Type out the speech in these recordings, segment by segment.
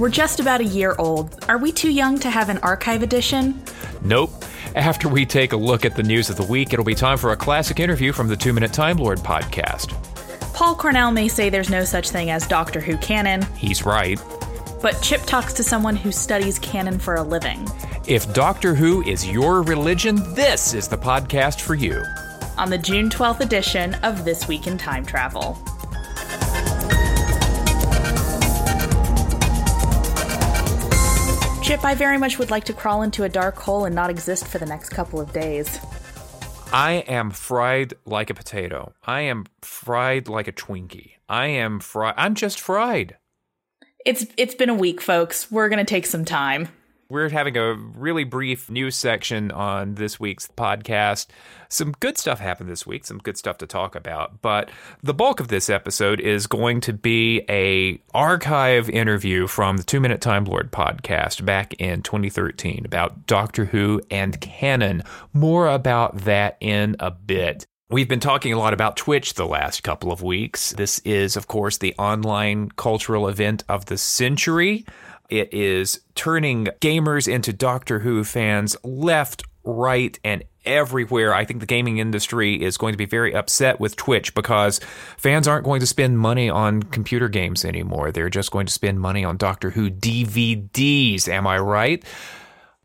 We're just about a year old. Are we too young to have an archive edition? Nope. After we take a look at the news of the week, it'll be time for a classic interview from the 2 Minute Time Lord podcast. Paul Cornell may say there's no such thing as Doctor Who canon. He's right. But Chip talks to someone who studies canon for a living. If Doctor Who is your religion, this is the podcast for you. On the June 12th edition of This Week in Time Travel. Chip, I very much would like to crawl into a dark hole and not exist for the next couple of days. I am fried like a potato. I am fried like a Twinkie. I am fried. I'm just fried. It's been a week, folks. We're going to take some time. We're having a really brief news section on this week's podcast. Some good stuff happened this week, some good stuff to talk about. But the bulk of this episode is going to be an archive interview from the 2 Minute Time Lord podcast back in 2013 about Doctor Who and canon. More about that in a bit. We've been talking a lot about Twitch the last couple of weeks. This is, of course, the online cultural event of the century. It is turning gamers into Doctor Who fans left, right, and everywhere. I think the gaming industry is going to be very upset with Twitch because fans aren't going to spend money on computer games anymore. They're just going to spend money on Doctor Who DVDs. Am I right?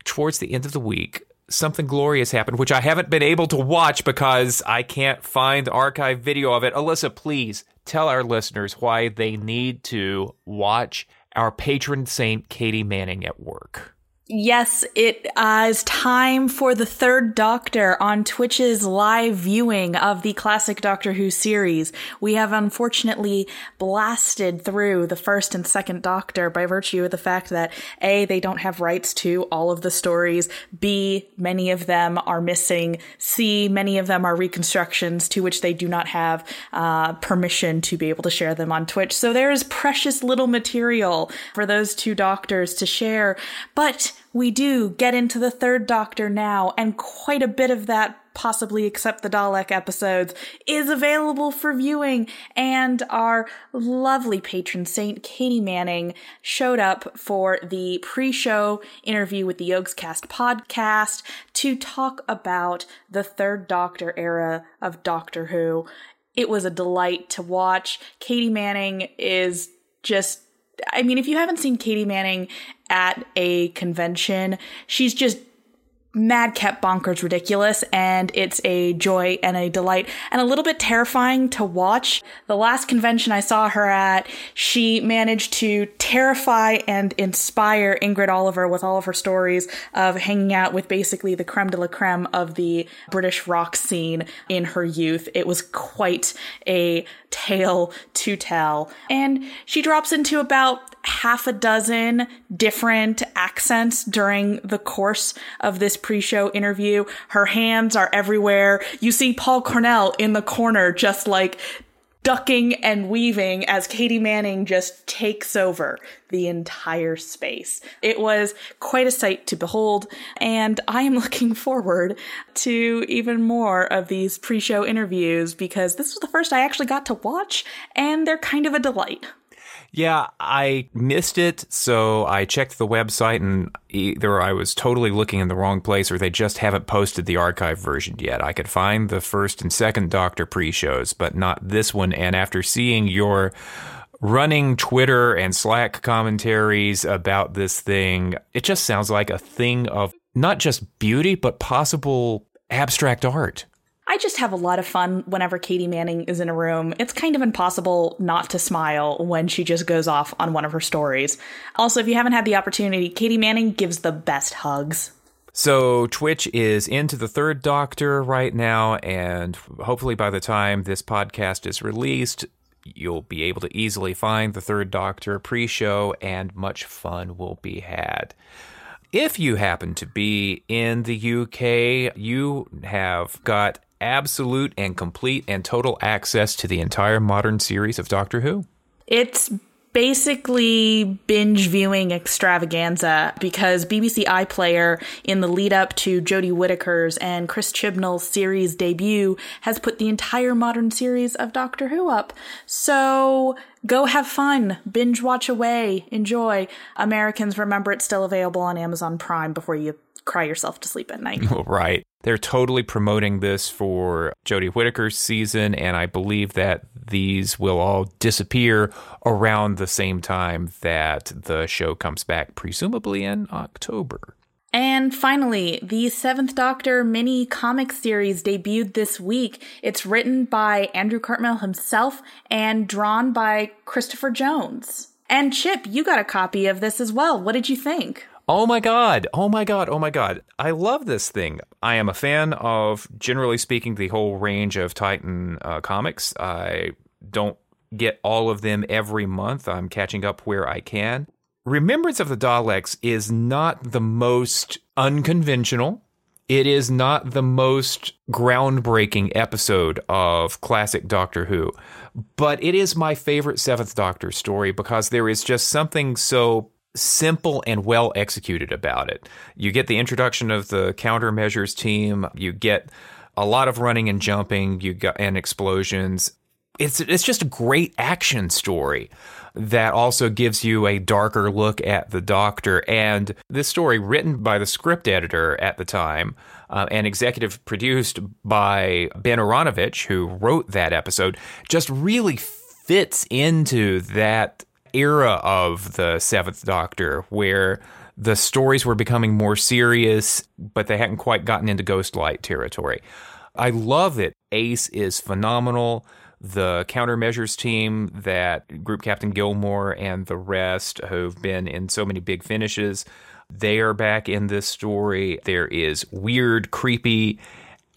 Towards the end of the week, something glorious happened, which I haven't been able to watch because I can't find archive video of it. Alyssa, please tell our listeners why they need to watch our patron saint, Katy Manning, at work. Yes, it is time for the Third Doctor on Twitch's live viewing of the classic Doctor Who series. We have unfortunately blasted through the first and second Doctor by virtue of the fact that A, they don't have rights to all of the stories, B, many of them are missing, C, many of them are reconstructions to which they do not have permission to be able to share them on Twitch. So there is precious little material for those two Doctors to share, but we do get into the Third Doctor now, and quite a bit of that, possibly except the Dalek episodes, is available for viewing. And our lovely patron saint, Katy Manning, showed up for the pre-show interview with the Yogscast podcast to talk about the Third Doctor era of Doctor Who. It was a delight to watch. Katy Manning is just, I mean, if you haven't seen Katy Manning at a convention, she's just madcap bonkers ridiculous, and it's a joy and a delight and a little bit terrifying to watch. The last convention I saw her at, she managed to terrify and inspire Ingrid Oliver with all of her stories of hanging out with basically the creme de la creme of the British rock scene in her youth. It was quite a tale to tell. And she drops into about half a dozen different accents during the course of this pre-show interview. Her hands are everywhere. You see Paul Cornell in the corner just like ducking and weaving as Katy Manning just takes over the entire space. It was quite a sight to behold, and I am looking forward to even more of these pre-show interviews because this was the first I actually got to watch, and they're kind of a delight. Yeah, I missed it, so I checked the website, and either I was totally looking in the wrong place or they just haven't posted the archive version yet. I could find the first and second Doctor pre-shows, but not this one. And after seeing your running Twitter and Slack commentaries about this thing, it just sounds like a thing of not just beauty, but possible abstract art. I just have a lot of fun whenever Katy Manning is in a room. It's kind of impossible not to smile when she just goes off on one of her stories. Also, if you haven't had the opportunity, Katy Manning gives the best hugs. So Twitch is into the Third Doctor right now, and hopefully by the time this podcast is released, you'll be able to easily find the Third Doctor pre-show, and much fun will be had. If you happen to be in the UK, you have got absolute and complete and total access to the entire modern series of Doctor Who. It's basically binge viewing extravaganza, because BBC iPlayer, in the lead up to Jodie Whittaker's and Chris Chibnall's series debut, has put the entire modern series of Doctor Who up. So go have fun, binge watch away, enjoy. Americans, remember, it's still available on Amazon Prime before you cry yourself to sleep at night. Well, right. They're totally promoting this for Jodie Whittaker's season, and I believe that these will all disappear around the same time that the show comes back, presumably in October. And finally, the Seventh Doctor mini comic series debuted this week. It's written by Andrew Cartmel himself and drawn by Christopher Jones. And Chip, you got a copy of this as well. What did you think? Oh my God. I love this thing. I am a fan of, generally speaking, the whole range of Titan comics. I don't get all of them every month. I'm catching up where I can. Remembrance of the Daleks is not the most unconventional. It is not the most groundbreaking episode of classic Doctor Who, but it is my favorite Seventh Doctor story because there is just something so simple and well executed about it. You get the introduction of the countermeasures team. You get a lot of running and jumping. You got and explosions. It's just a great action story that also gives you a darker look at the Doctor. And this story, written by the script editor at the time and executive produced by Ben Aaronovitch, who wrote that episode, just really fits into that era of the Seventh Doctor where the stories were becoming more serious, but they hadn't quite gotten into Ghostlight territory. I love it. Ace is phenomenal. The countermeasures team, that Group Captain Gilmore and the rest who've been in so many big finishes, they are back in this story. There is weird, creepy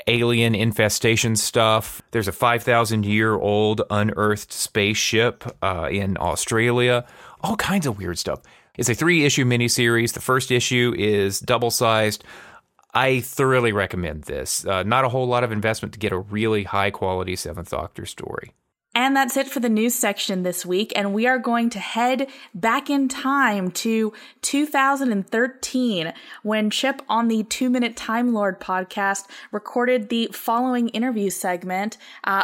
alien infestation stuff. There's a 5,000-year-old unearthed spaceship in Australia. All kinds of weird stuff. It's a 3-issue miniseries. The first issue is double-sized. I thoroughly recommend this. Not a whole lot of investment to get a really high-quality Seventh Doctor story. And that's it for the news section this week, and we are going to head back in time to 2013, when Chip on the 2 Minute Time Lord podcast recorded the following interview segment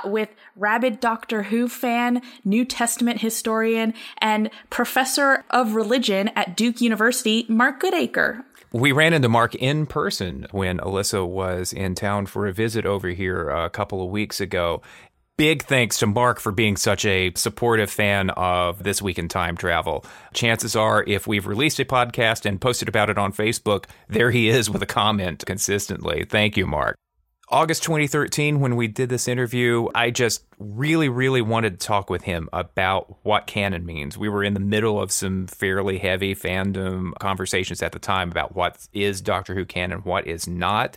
with rabid Doctor Who fan, New Testament historian, and professor of religion at Duke University, Mark Goodacre. We ran into Mark in person when Alyssa was in town for a visit over here a couple of weeks ago. Big thanks to Mark for being such a supportive fan of This Week in Time Travel. Chances are, if we've released a podcast and posted about it on Facebook, there he is with a comment consistently. Thank you, Mark. August 2013, when we did this interview, I just really, really wanted to talk with him about what canon means. We were in the middle of some fairly heavy fandom conversations at the time about what is Doctor Who canon, what is not.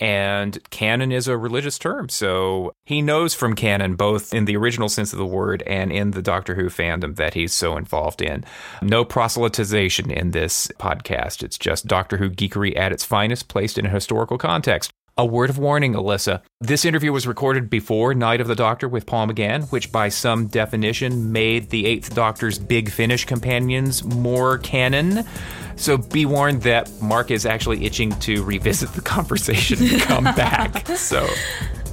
And canon is a religious term, so he knows from canon, both in the original sense of the word and in the Doctor Who fandom that he's so involved in. No proselytization in this podcast. It's just Doctor Who geekery at its finest, placed in a historical context. A word of warning, Alyssa. This interview was recorded before Night of the Doctor with Paul McGann, which by some definition made the Eighth Doctor's Big Finish companions more canon. So be warned that Mark is actually itching to revisit the conversation and come back. So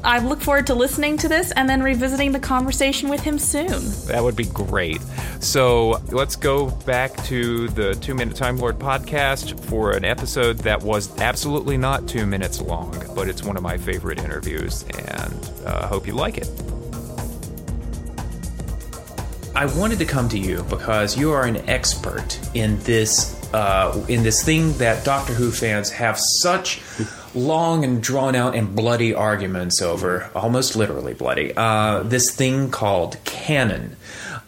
I look forward to listening to this and then revisiting the conversation with him soon. That would be great. So let's go back to the 2 Minute Time Lord podcast for an episode that was absolutely not 2 minutes long, but it's one of my favorite interviews, and I hope you like it. I wanted to come to you because you are an expert in this thing that Doctor Who fans have such long and drawn out and bloody arguments over, almost literally bloody, this thing called canon.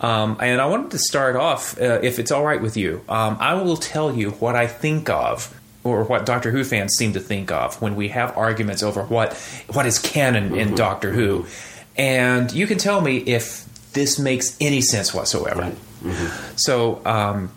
And I wanted to start off, if it's all right with you, I will tell you what I think of, or what Doctor Who fans seem to think of when we have arguments over what is canon in Doctor Who. And you can tell me if this makes any sense whatsoever. Right. Mm-hmm. So,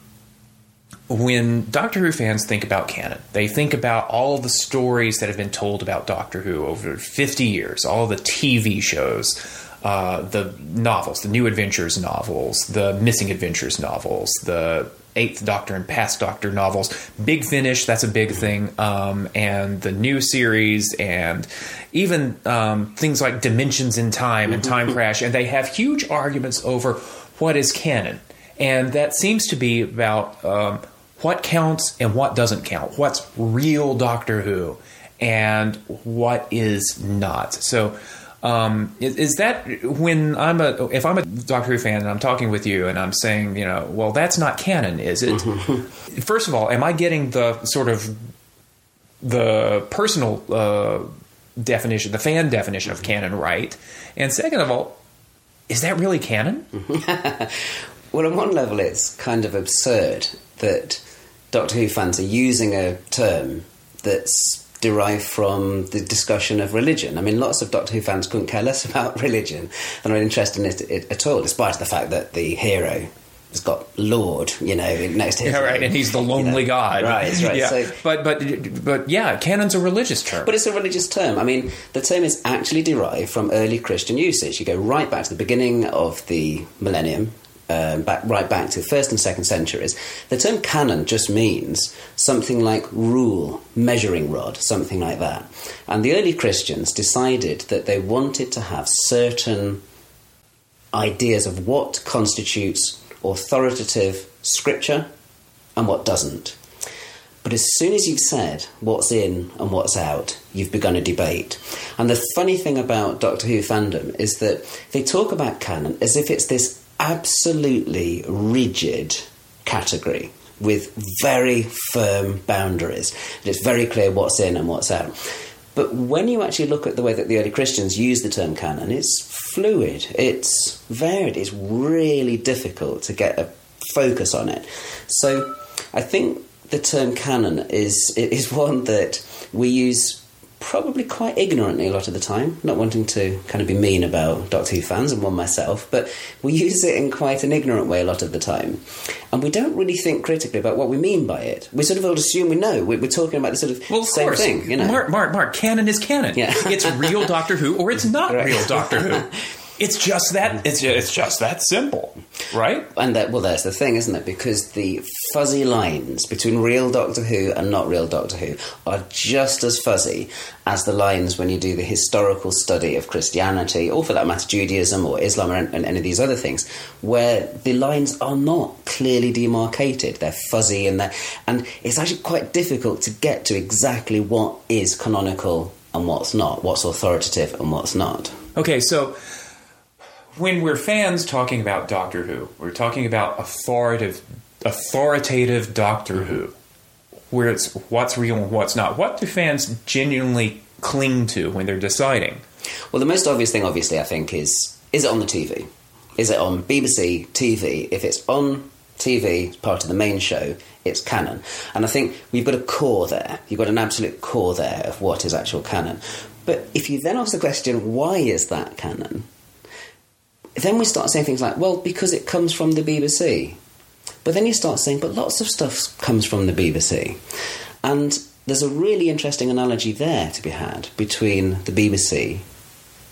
when Doctor Who fans think about canon, they think about all the stories that have been told about Doctor Who over 50 years, all the TV shows, the novels, the New Adventures novels, the Missing Adventures novels, the Eighth Doctor and Past Doctor novels. Big Finish, that's a big thing. And the new series, and even things like Dimensions in Time and Time Crash. And they have huge arguments over what is canon. And that seems to be about what counts and what doesn't count. What's real Doctor Who and what is not. So is that when if I'm a Doctor Who fan and I'm talking with you and I'm saying, you know, well, that's not canon, is it? First of all, am I getting the sort of the personal definition, the fan definition of canon right? And second of all, is that really canon? Well, on one level, it's kind of absurd that Doctor Who fans are using a term that's derived from the discussion of religion. I mean, lots of Doctor Who fans couldn't care less about religion and are interested in it at all, despite the fact that the hero has got Lord, you know, next to him. Yeah, right, and he's the lonely god. Right. Yeah. So, but yeah, canon's a religious term. But it's a religious term. I mean, the term is actually derived from early Christian usage. You go right back to the beginning of the millennium, back to the first and second centuries. The term canon just means something like rule, measuring rod, something like that. And the early Christians decided that they wanted to have certain ideas of what constitutes authoritative scripture and what doesn't. But as soon as you've said what's in and what's out, you've begun a debate. And the funny thing about Doctor Who fandom is that they talk about canon as if it's this absolutely rigid category with very firm boundaries. It's very clear what's in and what's out. But when you actually look at the way that the early Christians used the term canon, it's fluid, it's varied, it's really difficult to get a focus on it. So I think the term canon is one that we use probably quite ignorantly a lot of the time, not wanting to kind of be mean about Doctor Who fans, and one myself, but we use it in quite an ignorant way a lot of the time. And we don't really think critically about what we mean by it. We sort of all assume we know. We're talking about the sort of, well, of same course. Thing. You know? Mark, canon is canon. Yeah. It's real Doctor Who or it's not real Doctor Who. It's just that it's just that simple, right? And that, well, that's the thing, isn't it? Because the fuzzy lines between real Doctor Who and not real Doctor Who are just as fuzzy as the lines when you do the historical study of Christianity, or for that matter, Judaism or Islam, and any of these other things, where the lines are not clearly demarcated. They're fuzzy, and it's actually quite difficult to get to exactly what is canonical and what's not, what's authoritative and what's not. Okay, so when we're fans talking about Doctor Who, we're talking about authoritative Doctor Who, where it's what's real and what's not. What do fans genuinely cling to when they're deciding? Well, the most obvious thing, obviously, I think, is it on the TV? Is it on BBC TV? If it's on TV, part of the main show, it's canon. And I think we've got a core there. You've got an absolute core there of what is actual canon. But if you then ask the question, why is that canon? Then we start saying things like, well, because it comes from the BBC. But then you start saying, but lots of stuff comes from the BBC. And there's a really interesting analogy there to be had between the BBC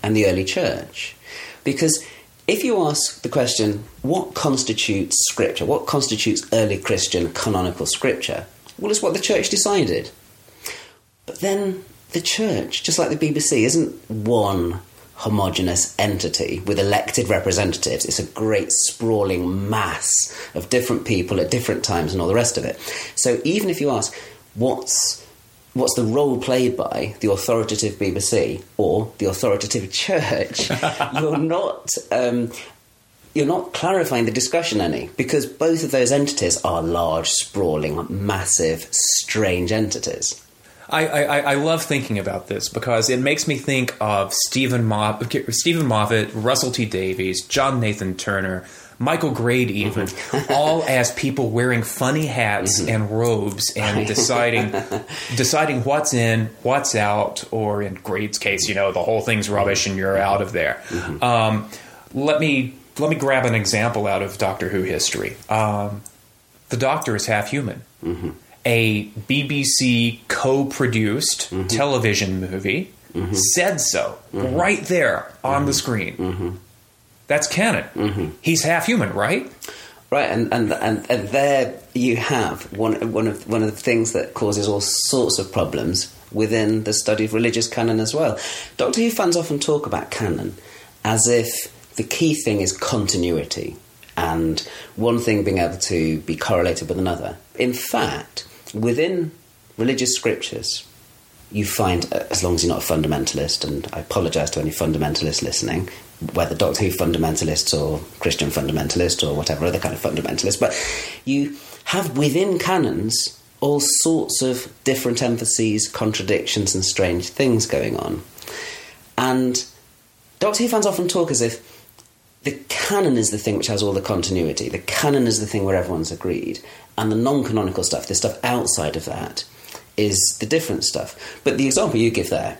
and the early church. Because if you ask the question, what constitutes scripture? What constitutes early Christian canonical scripture? Well, it's what the church decided. But then the church, just like the BBC, isn't one homogenous entity with elected representatives. It's a great sprawling mass of different people at different times and all the rest of it. So even if you ask what's the role played by the authoritative BBC or the authoritative church, you're not clarifying the discussion any, because both of those entities are large, sprawling, massive, strange entities. I love thinking about this because it makes me think of Stephen Moffat, Russell T. Davies, John Nathan Turner, Michael Grade even, all as people wearing funny hats and robes and deciding what's in, what's out, or in Grade's case, you know, the whole thing's rubbish and you're out of there. Let me grab an example out of Doctor Who history. The Doctor is half human. A BBC co-produced television movie mm-hmm. said so mm-hmm. right there on mm-hmm. the screen. Mm-hmm. That's canon. Mm-hmm. He's half human, right? Right, and there you have one of the things that causes all sorts of problems within the study of religious canon as well. Doctor Who fans often talk about canon as if the key thing is continuity and one thing being able to be correlated with another. In fact, within religious scriptures, you find, as long as you're not a fundamentalist, and I apologise to any fundamentalist listening, whether Doctor Who fundamentalists or Christian fundamentalists or whatever other kind of fundamentalists, but you have within canons all sorts of different emphases, contradictions and strange things going on. And Doctor Who fans often talk as if the canon is the thing which has all the continuity, the canon is the thing where everyone's agreed, and the non-canonical stuff, the stuff outside of that, is the different stuff. But the example you give there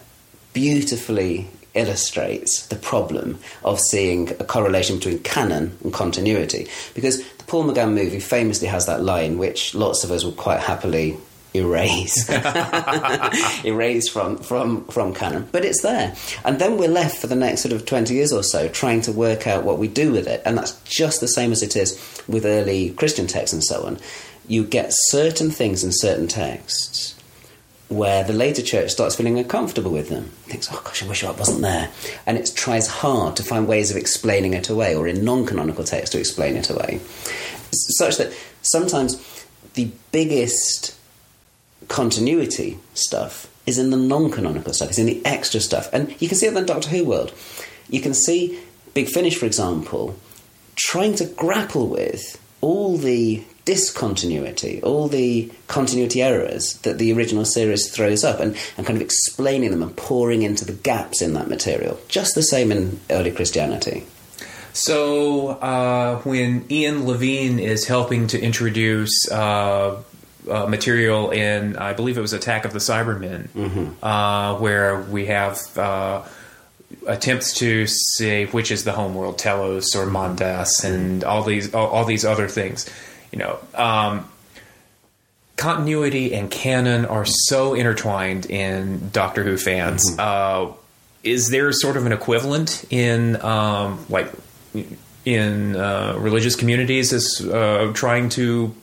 beautifully illustrates the problem of seeing a correlation between canon and continuity, because the Paul McGann movie famously has that line which lots of us will quite happily erase from canon, but it's there, and then we're left for the next sort of 20 years or so trying to work out what we do with it. And that's just the same as it is with early Christian texts and so on. You get certain things in certain texts where the later church starts feeling uncomfortable with them. It thinks, oh gosh, I wish I wasn't there. And it tries hard to find ways of explaining it away, or in non-canonical texts to explain it away. Such that sometimes the biggest continuity stuff is in the non-canonical stuff, is in the extra stuff. And you can see it in the Doctor Who world. You can see Big Finish, for example, trying to grapple with all the discontinuity, all the continuity errors that the original series throws up, and kind of explaining them and pouring into the gaps in that material, just the same in early Christianity. So when Ian Levine is helping to introduce material in, I believe it was Attack of the Cybermen, mm-hmm. Where we have attempts to say which is the homeworld, Telos or Mondas, and all these other things. You know, continuity and canon are so intertwined in Doctor Who fans. Mm-hmm. Is there sort of an equivalent in religious communities as trying to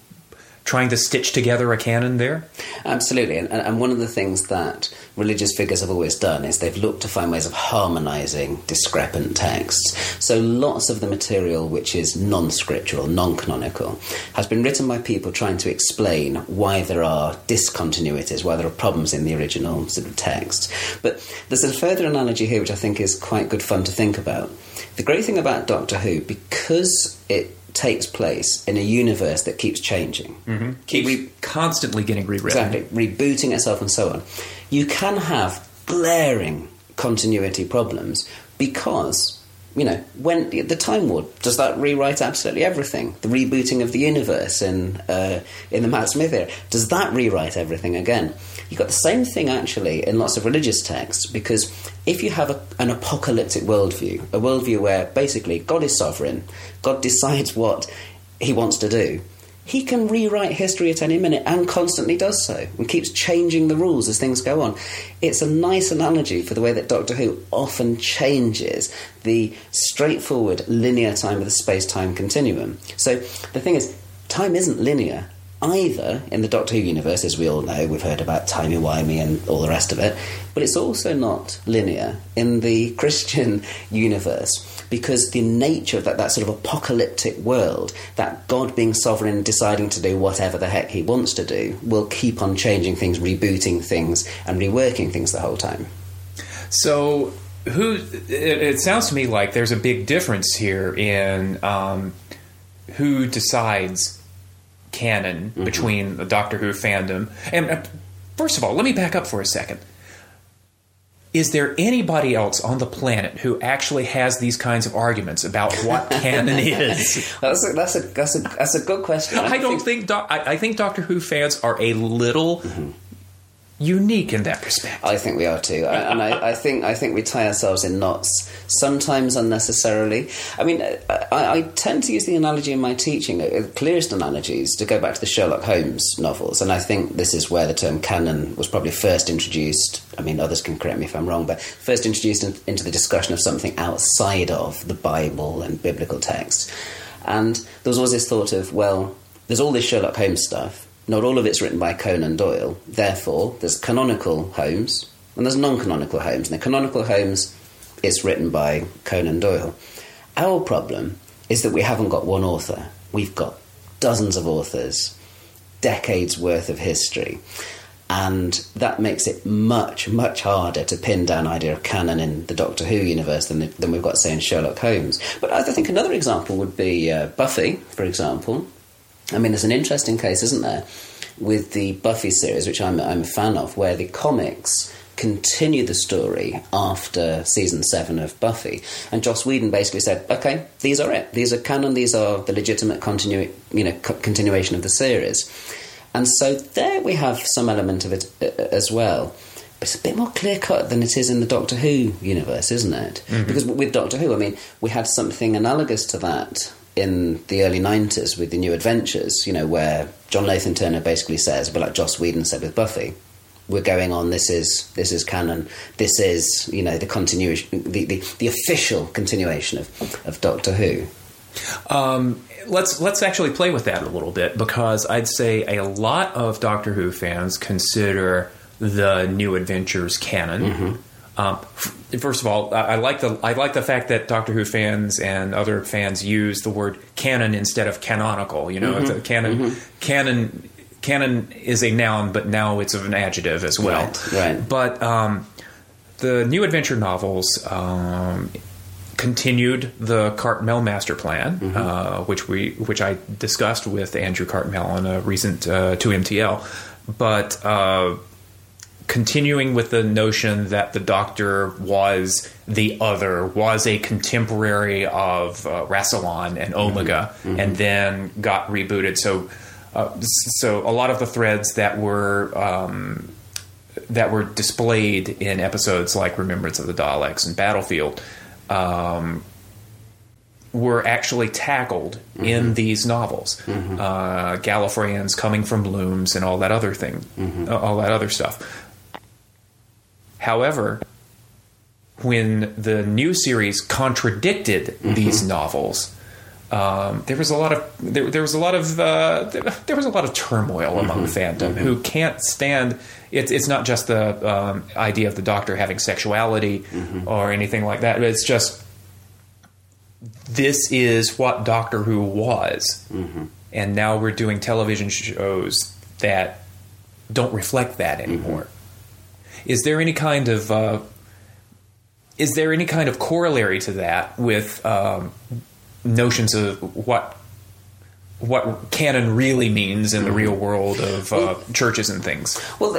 stitch together a canon there? Absolutely. And one of the things that religious figures have always done is they've looked to find ways of harmonising discrepant texts. So lots of the material which is non-scriptural, non-canonical, has been written by people trying to explain why there are discontinuities, why there are problems in the original sort of text. But there's a further analogy here which I think is quite good fun to think about. The great thing about Doctor Who, because it takes place in a universe that keeps changing, mm-hmm. keeps constantly getting rewritten, exactly, rebooting itself and so on, you can have glaring continuity problems, because, you know, when the Time War, does that rewrite absolutely everything? The rebooting of the universe in the Matt Smith era, does that rewrite everything again? You've got the same thing actually in lots of religious texts, because if you have an apocalyptic worldview, a worldview where basically God is sovereign, God decides what he wants to do, he can rewrite history at any minute, and constantly does so, and keeps changing the rules as things go on. It's a nice analogy for the way that Doctor Who often changes the straightforward linear time of the space-time continuum. So the thing is, time isn't linear either in the Doctor Who universe, as we all know. We've heard about timey-wimey and all the rest of it. But it's also not linear in the Christian universe, because the nature of that sort of apocalyptic world, that God being sovereign, deciding to do whatever the heck he wants to do, will keep on changing things, rebooting things, and reworking things the whole time. So it sounds to me like there's a big difference here in who decides canon mm-hmm. between the Doctor Who fandom. And first of all, let me back up for a second. Is there anybody else on the planet who actually has these kinds of arguments about what canon is? That's a good question. I don't think Doctor Who fans are a little mm-hmm. unique in that respect. I think we are too, and I think we tie ourselves in knots sometimes unnecessarily. I mean, I tend to use the analogy in my teaching, the clearest analogies, to go back to the Sherlock Holmes novels, and I think this is where the term canon was probably first introduced. I mean, others can correct me if I'm wrong, but first introduced into the discussion of something outside of the Bible and biblical text. And there was always this thought of, well, there's all this Sherlock Holmes stuff. Not all of it's written by Conan Doyle. Therefore, there's canonical Holmes and there's non-canonical Holmes. And the canonical Holmes is written by Conan Doyle. Our problem is that we haven't got one author. We've got dozens of authors, decades worth of history. And that makes it much, much harder to pin down the idea of canon in the Doctor Who universe than we've got, say, in Sherlock Holmes. But I think another example would be Buffy, for example. I mean, there's an interesting case, isn't there, with the Buffy series, which I'm a fan of, where the comics continue the story after season 7 of Buffy. And Joss Whedon basically said, OK, these are it. These are canon. These are the legitimate continuation of the series. And so there we have some element of it as well. But it's a bit more clear-cut than it is in the Doctor Who universe, isn't it? Mm-hmm. Because with Doctor Who, I mean, we had something analogous to that in the early 90s with the New Adventures, you know, where John Nathan Turner basically says, but like Joss Whedon said with Buffy, we're going on, this is canon, this is, you know, the continuation, the official continuation of Doctor Who. Let's actually play with that a little bit, because I'd say a lot of Doctor Who fans consider the New Adventures canon. Mm-hmm. First of all, I like the fact that Doctor Who fans and other fans use the word canon instead of canonical. You know, mm-hmm. It's a canon. Mm-hmm. Canon is a noun, but now it's an adjective as well. Right. But the New Adventure novels continued the Cartmel master plan, mm-hmm. which I discussed with Andrew Cartmel on a recent 2MTL, but. Continuing with the notion that the Doctor was the other, was a contemporary of Rassilon and Omega, mm-hmm. Mm-hmm. and then got rebooted. So a lot of the threads that were displayed in episodes like Remembrance of the Daleks and Battlefield were actually tackled mm-hmm. in these novels. Mm-hmm. Gallifreyans coming from looms and all that other thing, mm-hmm. all that other stuff. However, when the new series contradicted mm-hmm. these novels, there was a lot of turmoil mm-hmm. among fandom mm-hmm. who can't stand. It's not just the idea of the Doctor having sexuality mm-hmm. or anything like that. It's just this is what Doctor Who was, mm-hmm. and now we're doing television shows that don't reflect that anymore. Mm-hmm. Is there any kind of corollary to that with notions of what canon really means in the real world of churches and things? Well,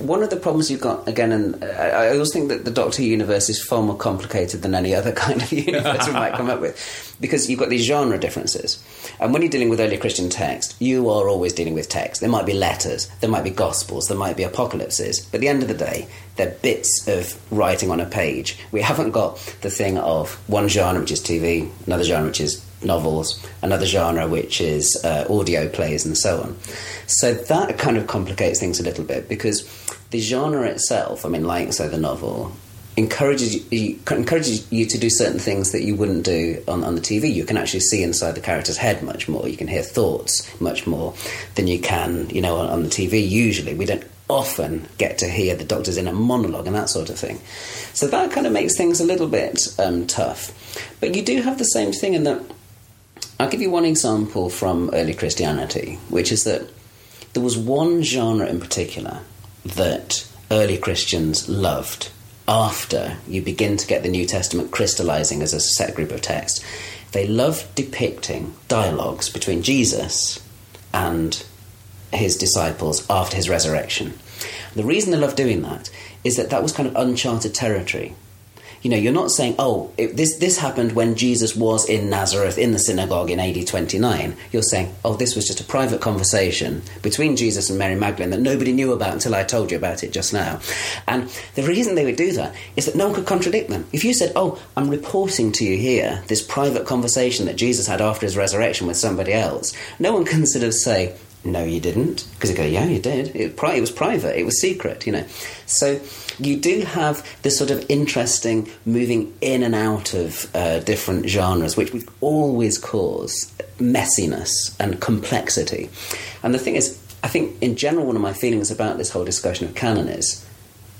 one of the problems you've got, again, and I always think that the Doctor universe is far more complicated than any other kind of universe we might come up with, because you've got these genre differences. And when you're dealing with early Christian text, you are always dealing with text. There might be letters, there might be gospels, there might be apocalypses. But at the end of the day, they're bits of writing on a page. We haven't got the thing of one genre, which is TV, another genre, which is novels, another genre which is audio plays and so on. So that kind of complicates things a little bit, because the genre itself, I mean, like, so the novel encourages you to do certain things that you wouldn't do on the TV. You can actually see inside the character's head much more. You can hear thoughts much more than you can, you know, on the TV. Usually we don't often get to hear the Doctor's in a monologue and that sort of thing. So that kind of makes things a little bit tough. But you do have the same thing in that. I'll give you one example from early Christianity, which is that there was one genre in particular that early Christians loved after you begin to get the New Testament crystallizing as a set group of texts. They loved depicting dialogues between Jesus and his disciples after his resurrection. The reason they loved doing that is that that was kind of uncharted territory. You know, you're not saying, oh, this happened when Jesus was in Nazareth in the synagogue in AD 29. You're saying, oh, this was just a private conversation between Jesus and Mary Magdalene that nobody knew about until I told you about it just now. And the reason they would do that is that no one could contradict them. If you said, oh, I'm reporting to you here this private conversation that Jesus had after his resurrection with somebody else, no one can sort of say, no, you didn't. Because you go, yeah, you did. It was private. It was secret, you know. So you do have this sort of interesting moving in and out of different genres, which would always cause messiness and complexity. And the thing is, I think in general one of my feelings about this whole discussion of canon is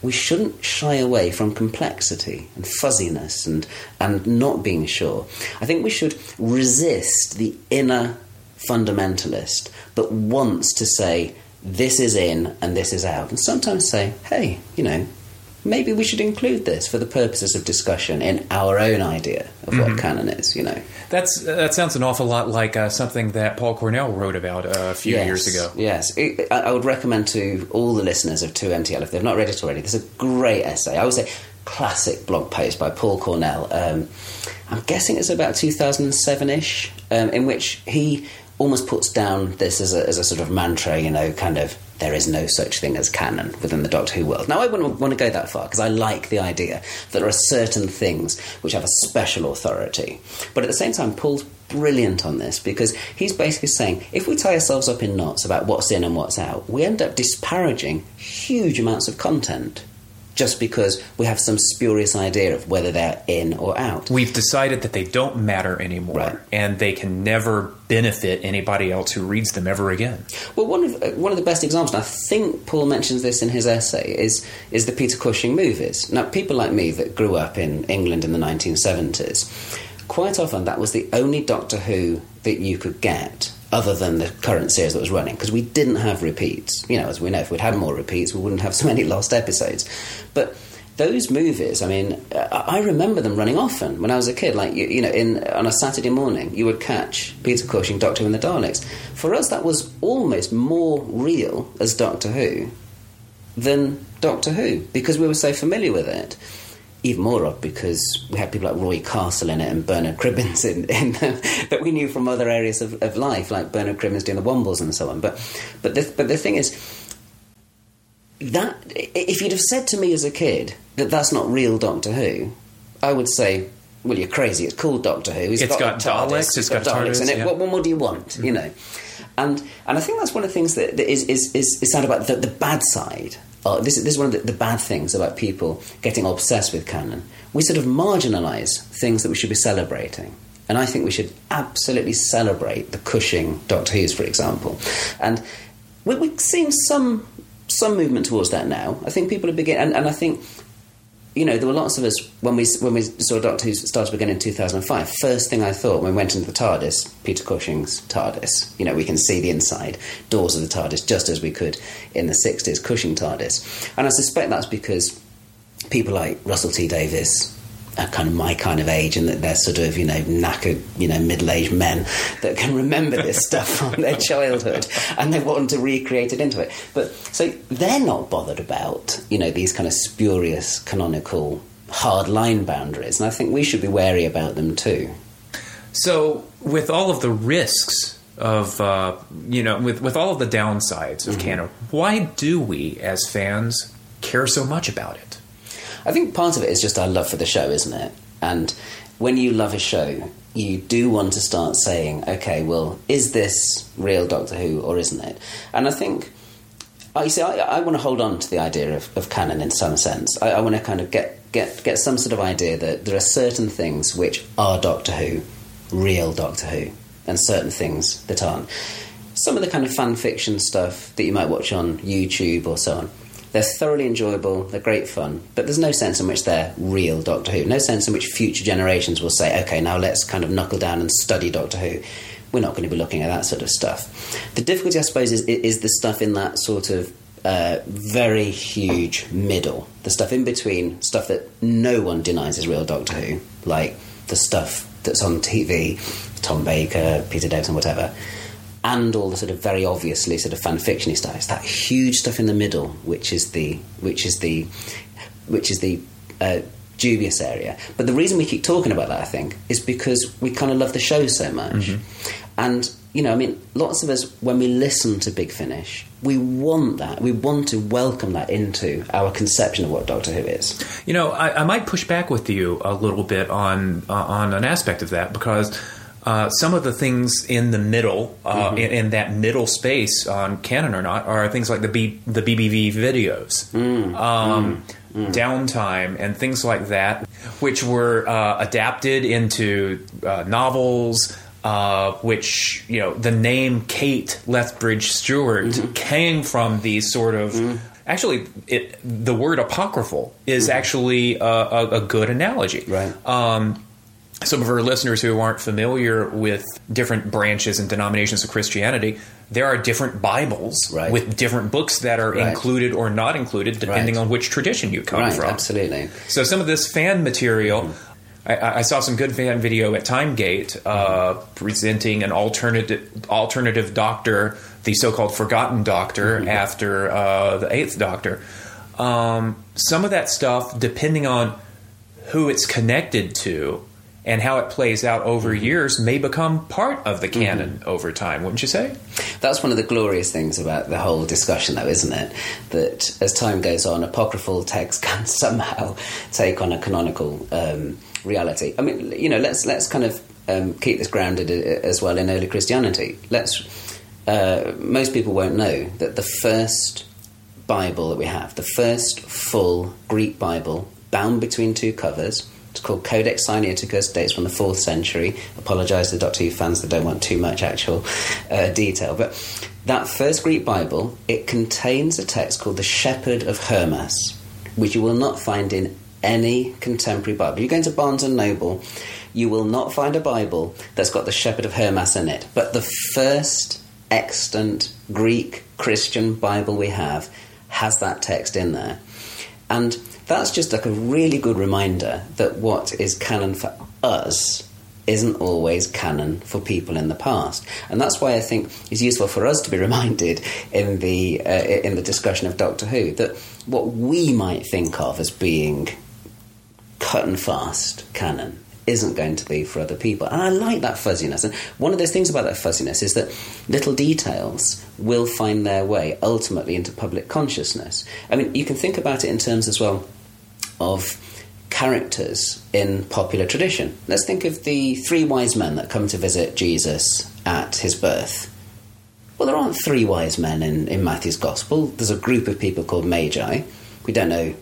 we shouldn't shy away from complexity and fuzziness and not being sure. I think we should resist the inner fundamentalist that wants to say this is in and this is out, and sometimes say, hey, you know, maybe we should include this for the purposes of discussion in our own idea of what canon is, you know. That sounds an awful lot like something that Paul Cornell wrote about a few years ago. Yes, I would recommend to all the listeners of 2MTL, if they've not read it already, there's a great essay, I would say classic blog post by Paul Cornell, I'm guessing it's about 2007-ish, in which he almost puts down this as a sort of mantra, you know, kind of, there is no such thing as canon within the Doctor Who world. Now, I wouldn't want to go that far, because I like the idea that there are certain things which have a special authority. But at the same time, Paul's brilliant on this, because he's basically saying, if we tie ourselves up in knots about what's in and what's out, we end up disparaging huge amounts of content, just because we have some spurious idea of whether they're in or out. We've decided that they don't matter anymore, right, and they can never benefit anybody else who reads them ever again. Well, one of the best examples, and I think Paul mentions this in his essay, is the Peter Cushing movies. Now, people like me that grew up in England in the 1970s, quite often that was the only Doctor Who that you could get, other than the current series that was running, because we didn't have repeats. You know, as we know, if we'd had more repeats, we wouldn't have so many lost episodes. But those movies, I mean, I remember them running often when I was a kid. Like, you know, on a Saturday morning, you would catch Peter Cushing, Doctor Who and the Daleks. For us, that was almost more real as Doctor Who than Doctor Who, because we were so familiar with it. Even more of, because we had people like Roy Castle in it and Bernard Cribbins in them that we knew from other areas of life, like Bernard Cribbins doing the Wombles and so on. But the thing is, that if you'd have said to me as a kid that that's not real Doctor Who, I would say, well, you're crazy. It's called Doctor Who. It's got Daleks. It's got Daleks in it. Yeah. What more do you want? Mm-hmm. You know, and I think that's one of the things that is sad about the bad side. This is one of the bad things about people getting obsessed with canon. We sort of marginalise things that we should be celebrating. And I think we should absolutely celebrate the Cushing Doctor Who's, for example. And we're seeing some movement towards that now. I think people are beginning... And I think, you know, there were lots of us... When we saw Doctor Who started again in 2005, first thing I thought when we went into the TARDIS, Peter Cushing's TARDIS. You know, we can see the inside doors of the TARDIS just as we could in the 60s, Cushing TARDIS. And I suspect that's because people like Russell T. Davies are kind of my kind of age, and that they're sort of, you know, knackered, you know, middle-aged men that can remember this stuff from their childhood, and they want to recreate it into it. But so they're not bothered about, you know, these kind of spurious canonical hard line boundaries, and I think we should be wary about them too. So with all of the risks of you know, with all of the downsides of canon, why do we as fans care so much about it? I think part of it is just our love for the show, isn't it? And when you love a show, you do want to start saying, okay, well, is this real Doctor Who or isn't it? And I think I want to hold on to the idea of canon in some sense. I want to kind of get some sort of idea that there are certain things which are Doctor Who, real Doctor Who, and certain things that aren't. Some of the kind of fan fiction stuff that you might watch on YouTube or so on, they're thoroughly enjoyable, they're great fun, but there's no sense in which they're real Doctor Who, no sense in which future generations will say, okay, now let's kind of knuckle down and study Doctor Who. We're not going to be looking at that sort of stuff. The difficulty, I suppose, is the stuff in that sort of very huge middle, the stuff in between, stuff that no one denies is real Doctor Who, like the stuff that's on TV, Tom Baker, Peter Davison, whatever, and all the sort of very obviously sort of fan fiction-y stuff. It's that huge stuff in the middle, which is the dubious area. But the reason we keep talking about that, I think, is because we kind of love the show so much. Mm-hmm. And, you know, I mean, lots of us, when we listen to Big Finish, we want that. We want to welcome that into our conception of what Doctor Who is. You know, I might push back with you a little bit on an aspect of that, because some of the things in the middle, mm-hmm. in that middle space, on canon or not, are things like the BBV videos. Downtime and things like that, which were adapted into novels, which, you know, the name Kate Lethbridge Stewart mm-hmm. came from these sort of... Mm. Actually, the word apocryphal is mm-hmm. actually a good analogy. Right. Some of our listeners who aren't familiar with different branches and denominations of Christianity, there are different Bibles right. with different books that are right. included or not included, depending right. on which tradition you come right, from. Absolutely. So some of this fan material, mm-hmm. I saw some good fan video at Timegate mm-hmm. presenting an alternative Doctor, the so-called Forgotten Doctor, mm-hmm. after the Eighth Doctor. Some of that stuff, depending on who it's connected to, and how it plays out over mm-hmm. years may become part of the canon mm-hmm. over time, wouldn't you say? That's one of the glorious things about the whole discussion, though, isn't it? That as time goes on, apocryphal texts can somehow take on a canonical reality. I mean, you know, let's kind of keep this grounded as well in early Christianity. Most people won't know that the first Bible that we have, the first full Greek Bible, bound between two covers... It's called Codex Sinaiticus, dates from the 4th century. Apologise to the Doctor Who fans that don't want too much actual detail. But that first Greek Bible, it contains a text called the Shepherd of Hermas, which you will not find in any contemporary Bible. You go into Barnes & Noble, you will not find a Bible that's got the Shepherd of Hermas in it. But the first extant Greek Christian Bible we have has that text in there. And... that's just like a really good reminder that what is canon for us isn't always canon for people in the past. And that's why I think it's useful for us to be reminded in the discussion of Doctor Who that what we might think of as being cut and fast canon isn't going to be for other people. And I like that fuzziness. And one of those things about that fuzziness is that little details will find their way ultimately into public consciousness. I mean, you can think about it in terms as well of characters in popular tradition. Let's think of the three wise men that come to visit Jesus at his birth. Well, there aren't three wise men in Matthew's Gospel. There's a group of people called magi. We don't know...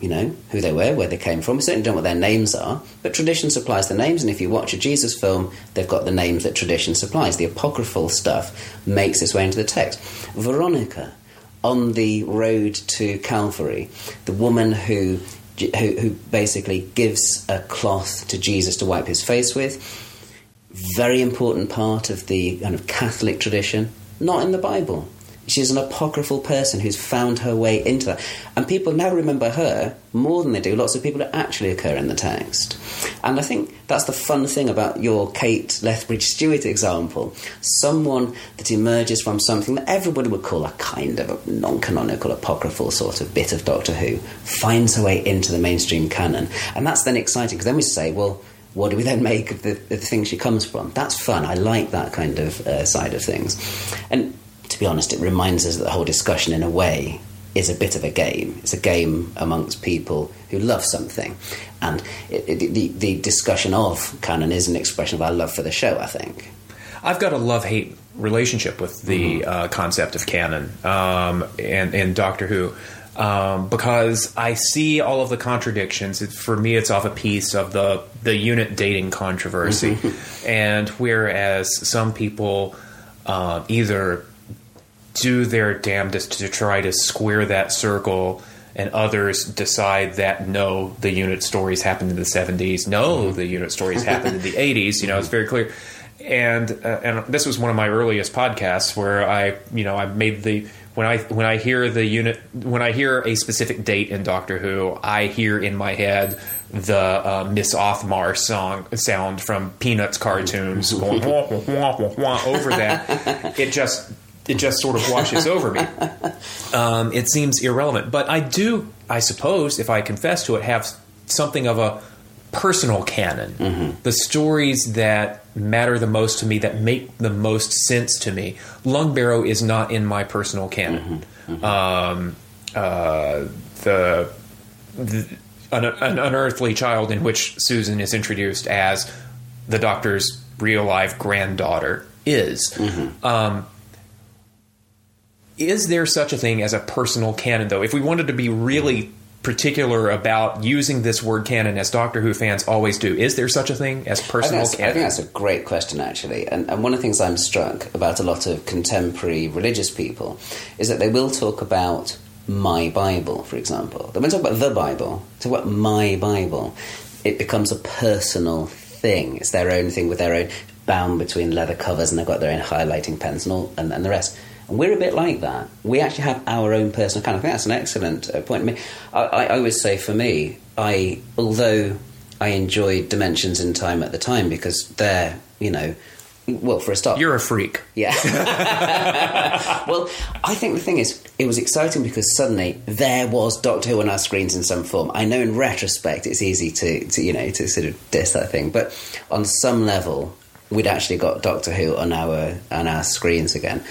you know, who they were, where they came from. We certainly don't know what their names are, but tradition supplies the names, and if you watch a Jesus film, they've got the names that tradition supplies. The apocryphal stuff makes its way into the text. Veronica, on the road to Calvary, the woman who basically gives a cloth to Jesus to wipe his face with, very important part of the kind of Catholic tradition, not in the Bible. She's an apocryphal person who's found her way into that. And people now remember her more than they do lots of people that actually occur in the text. And I think that's the fun thing about your Kate Lethbridge Stewart example. Someone that emerges from something that everybody would call a kind of a non-canonical, apocryphal sort of bit of Doctor Who, finds her way into the mainstream canon. And that's then exciting, because then we say, well, what do we then make of the thing she comes from? That's fun. I like that kind of side of things. And... to be honest, it reminds us that the whole discussion, in a way, is a bit of a game. It's a game amongst people who love something. And the discussion of canon is an expression of our love for the show, I think. I've got a love-hate relationship with the concept of canon and Doctor Who because I see all of the contradictions. For me, it's off a piece of the unit dating controversy. Mm-hmm. And whereas some people either... do their damnedest to try to square that circle, and others decide that no, the unit stories happened in the 70s. No, mm-hmm. the unit stories happened in the 80s. You know, it's very clear. And this was one of my earliest podcasts where I made the when I hear a specific date in Doctor Who, I hear in my head the Miss Othmar sound from Peanuts cartoons going wah, wah, wah, wah, over that. It just sort of washes over me. It seems irrelevant. But I do, I suppose, if I confess to it, have something of a personal canon. Mm-hmm. The stories that matter the most to me, that make the most sense to me. Lungbarrow is not in my personal canon. Mm-hmm. Mm-hmm. An Unearthly Child, in which Susan is introduced as the Doctor's real life granddaughter, is. Mm-hmm. Is there such a thing as a personal canon, though? If we wanted to be really particular about using this word canon, as Doctor Who fans always do, is there such a thing as personal canon? I think that's a great question, actually. And one of the things I'm struck about a lot of contemporary religious people is that they will talk about my Bible, for example. They won't talk about the Bible, talk about my Bible. It becomes a personal thing. It's their own thing with their own, bound between leather covers, and they've got their own highlighting pens and all, and the rest. And we're a bit like that. We actually have our own personal kind of thing. That's an excellent point. I always say, for me, although I enjoyed Dimensions in Time at the time, because they're, well, for a start... You're a freak. Yeah. Well, I think the thing is, it was exciting because suddenly there was Doctor Who on our screens in some form. I know in retrospect it's easy to sort of diss that thing, but on some level we'd actually got Doctor Who on our screens again.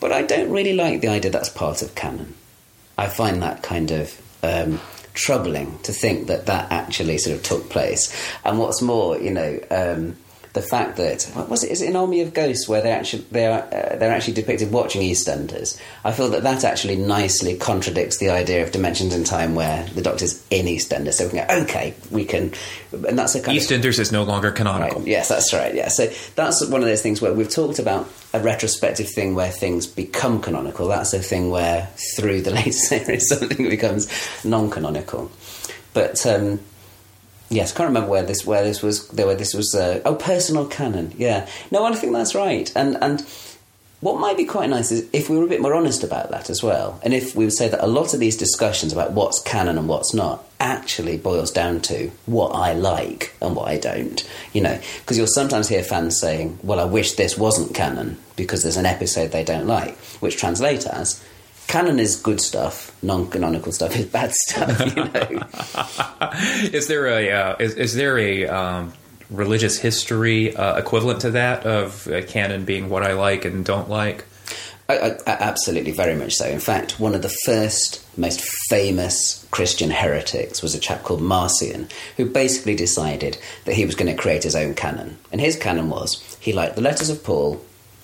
But I don't really like the idea that's part of canon. I find that kind of troubling, to think that actually sort of took place. And what's more, the fact that, what was it? Is it an Army of Ghosts where they're actually depicted watching EastEnders? I feel that actually nicely contradicts the idea of Dimensions in Time, where the Doctor's in EastEnders. So we can go, okay, we can, and that's a kind of... EastEnders is no longer canonical. Right. Yes, that's right. Yeah, so that's one of those things where we've talked about a retrospective thing where things become canonical. That's a thing where, through the later series, something becomes non-canonical. But yes, I can't remember where this was personal canon. Yeah, no, I think that's right. And what might be quite nice is if we were a bit more honest about that as well, and if we would say that a lot of these discussions about what's canon and what's not actually boils down to what I like and what I don't, because you'll sometimes hear fans saying, well, I wish this wasn't canon because there's an episode they don't like, which translates as, canon is good stuff, non-canonical stuff is bad stuff, Is there a religious history equivalent to that, of canon being what I like and don't like? I absolutely, very much so. In fact, one of the first most famous Christian heretics was a chap called Marcion, who basically decided that he was going to create his own canon. And his canon was, he liked the letters of Paul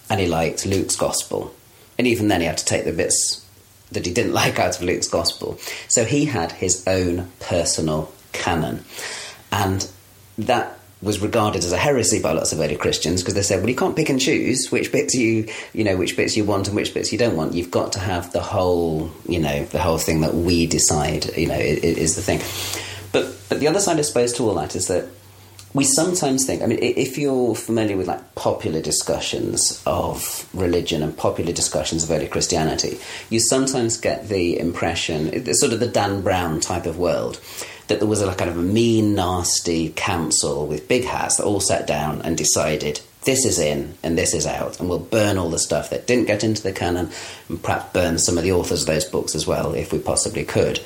and he liked Luke's gospel. And even then he had to take the bits that he didn't like out of Luke's gospel. So he had his own personal canon. And that was regarded as a heresy by lots of early Christians, because they said, well, you can't pick and choose which bits which bits you want and which bits you don't want. You've got to have the whole, the whole thing that we decide, is the thing. But the other side, I suppose, to all that is that we sometimes think, I mean, if you're familiar with like popular discussions of religion and popular discussions of early Christianity, you sometimes get the impression, sort of the Dan Brown type of world, that there was a kind of a mean, nasty council with big hats that all sat down and decided this is in and this is out, and we'll burn all the stuff that didn't get into the canon, and perhaps burn some of the authors of those books as well, if we possibly could.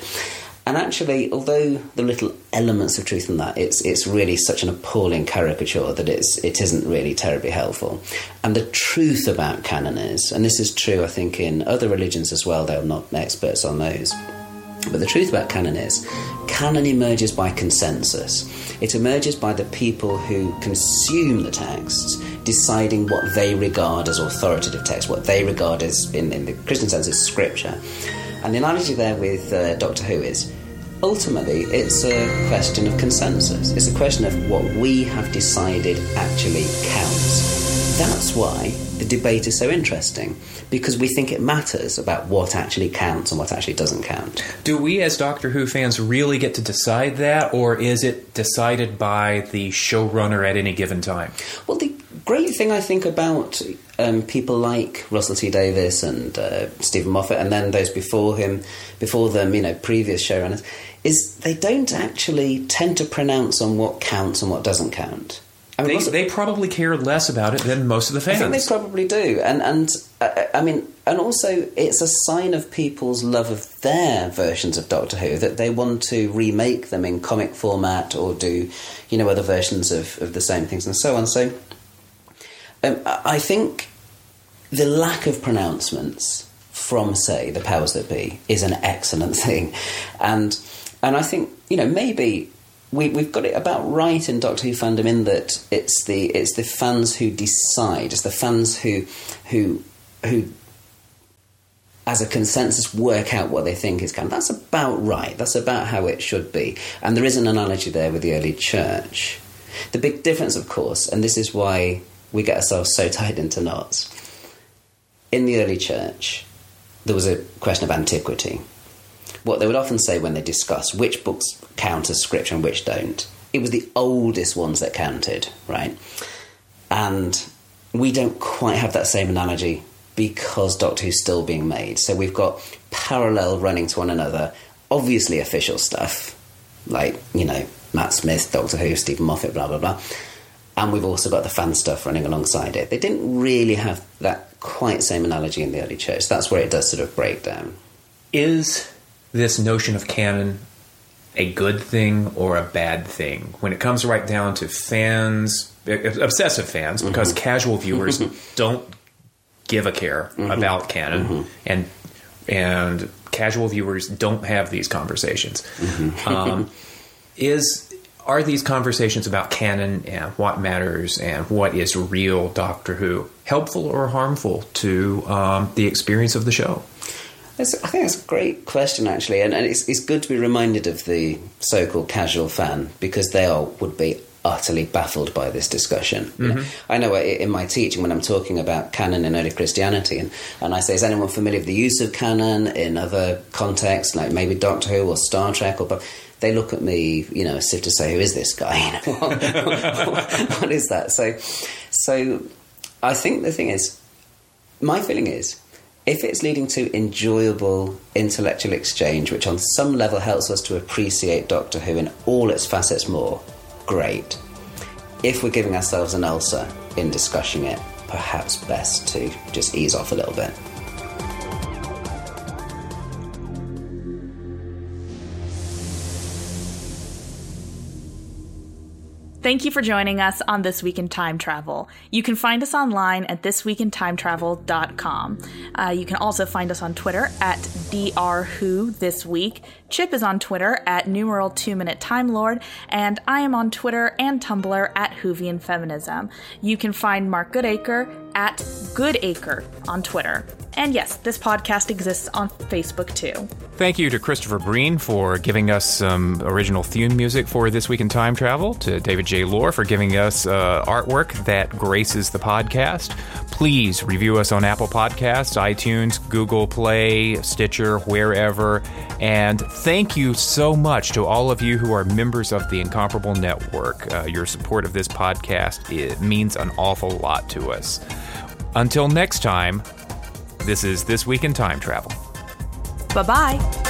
And actually, although there are little elements of truth in that, it's really such an appalling caricature that it isn't really terribly helpful. And the truth about canon is, and this is true, I think, in other religions as well, though I'm not experts on those, but the truth about canon is, canon emerges by consensus. It emerges by the people who consume the texts deciding what they regard as authoritative text, what they regard as, in the Christian sense, as scripture. And the analogy there with Doctor Who is, ultimately, it's a question of consensus. It's a question of what we have decided actually counts. That's why the debate is so interesting, because we think it matters about what actually counts and what actually doesn't count. Do we, as Doctor Who fans, really get to decide that, or is it decided by the showrunner at any given time? Well, the great thing, I think, about people like Russell T. Davies and Stephen Moffat, and then those before them, previous showrunners, is they don't actually tend to pronounce on what counts and what doesn't count. I mean, they probably care less about it than most of the fans. I think they probably do. And also it's a sign of people's love of their versions of Doctor Who that they want to remake them in comic format or do, other versions of the same things and so on. So I think the lack of pronouncements from, say, the powers that be is an excellent thing. And I think, maybe... We've got it about right in Doctor Who fandom in that it's the fans who decide. It's the fans who as a consensus work out what they think is canon. That's about right. That's about how it should be. And there is an analogy there with the early church. The big difference, of course, and this is why we get ourselves so tied into knots. In the early church, there was a question of antiquity. What they would often say when they discuss which books count as scripture and which don't, it was the oldest ones that counted, right? And we don't quite have that same analogy because Doctor Who's still being made. So we've got parallel running to one another, obviously official stuff, like, Matt Smith, Doctor Who, Stephen Moffat, blah, blah, blah. And we've also got the fan stuff running alongside it. They didn't really have that quite same analogy in the early church. That's where it does sort of break down. Is... this notion of canon a good thing or a bad thing when it comes right down to fans, obsessive fans, because casual viewers don't give a care about canon, and casual viewers don't have these conversations. Are these conversations about canon and what matters and what is real Doctor Who helpful or harmful to the experience of the show? I think that's a great question, actually, and it's good to be reminded of the so-called casual fan because they would be utterly baffled by this discussion. I know in my teaching when I'm talking about canon in early Christianity, and I say, is anyone familiar with the use of canon in other contexts, like maybe Doctor Who or Star Trek or... they look at me, as if to say, who is this guy? What is that? So I think the thing is, my feeling is, if it's leading to enjoyable intellectual exchange, which on some level helps us to appreciate Doctor Who in all its facets more, great. If we're giving ourselves an ulcer in discussing it, perhaps best to just ease off a little bit. Thank you for joining us on This Week in Time Travel. You can find us online at thisweekintimetravel.com. You can also find us on Twitter at DRWhoThisWeek. Chip is on Twitter at @2MinuteTimeLord. And I am on Twitter and Tumblr at @Whovianfeminism. You can find Mark Goodacre at Goodacre on Twitter. And yes, this podcast exists on Facebook too. Thank you to Christopher Breen for giving us some original theme music for This Week in Time Travel, to David J. Lohr for giving us artwork that graces the podcast. Please review us on Apple Podcasts, iTunes, Google Play, Stitcher, wherever. And thank you so much to all of you who are members of the Incomparable Network. Your support of this podcast, it means an awful lot to us. Until next time, this is This Week in Time Travel. Bye-bye.